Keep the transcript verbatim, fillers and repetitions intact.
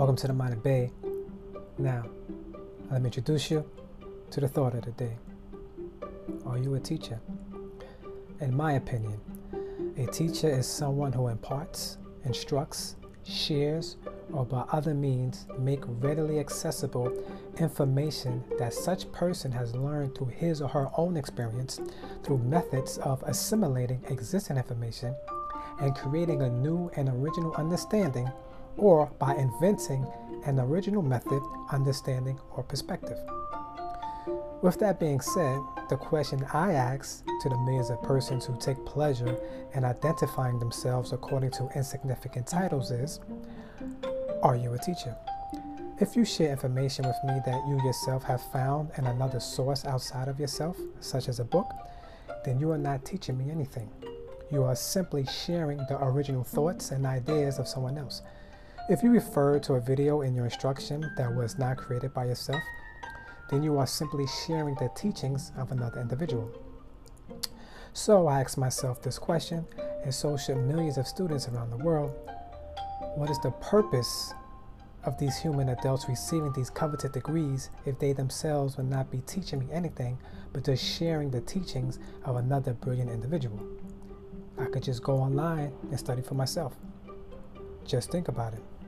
Welcome to the mind of Bay. Now, let me introduce you to the thought of the day. Are you a teacher? In my opinion, a teacher is someone who imparts, instructs, shares, or by other means make readily accessible information that such person has learned through his or her own experience, through methods of assimilating existing information and creating a new and original understanding, or by inventing an original method, understanding, or perspective. With that being said, the question I ask to the millions of persons who take pleasure in identifying themselves according to insignificant titles is, are you a teacher? If you share information with me that you yourself have found in another source outside of yourself, such as a book, then you are not teaching me anything. You are simply sharing the original thoughts and ideas of someone else. If you refer to a video in your instruction that was not created by yourself, then you are simply sharing the teachings of another individual. So I ask myself this question, and so should millions of students around the world. What is the purpose of these human adults receiving these coveted degrees if they themselves would not be teaching me anything but just sharing the teachings of another brilliant individual? I could just go online and study for myself. Just think about it.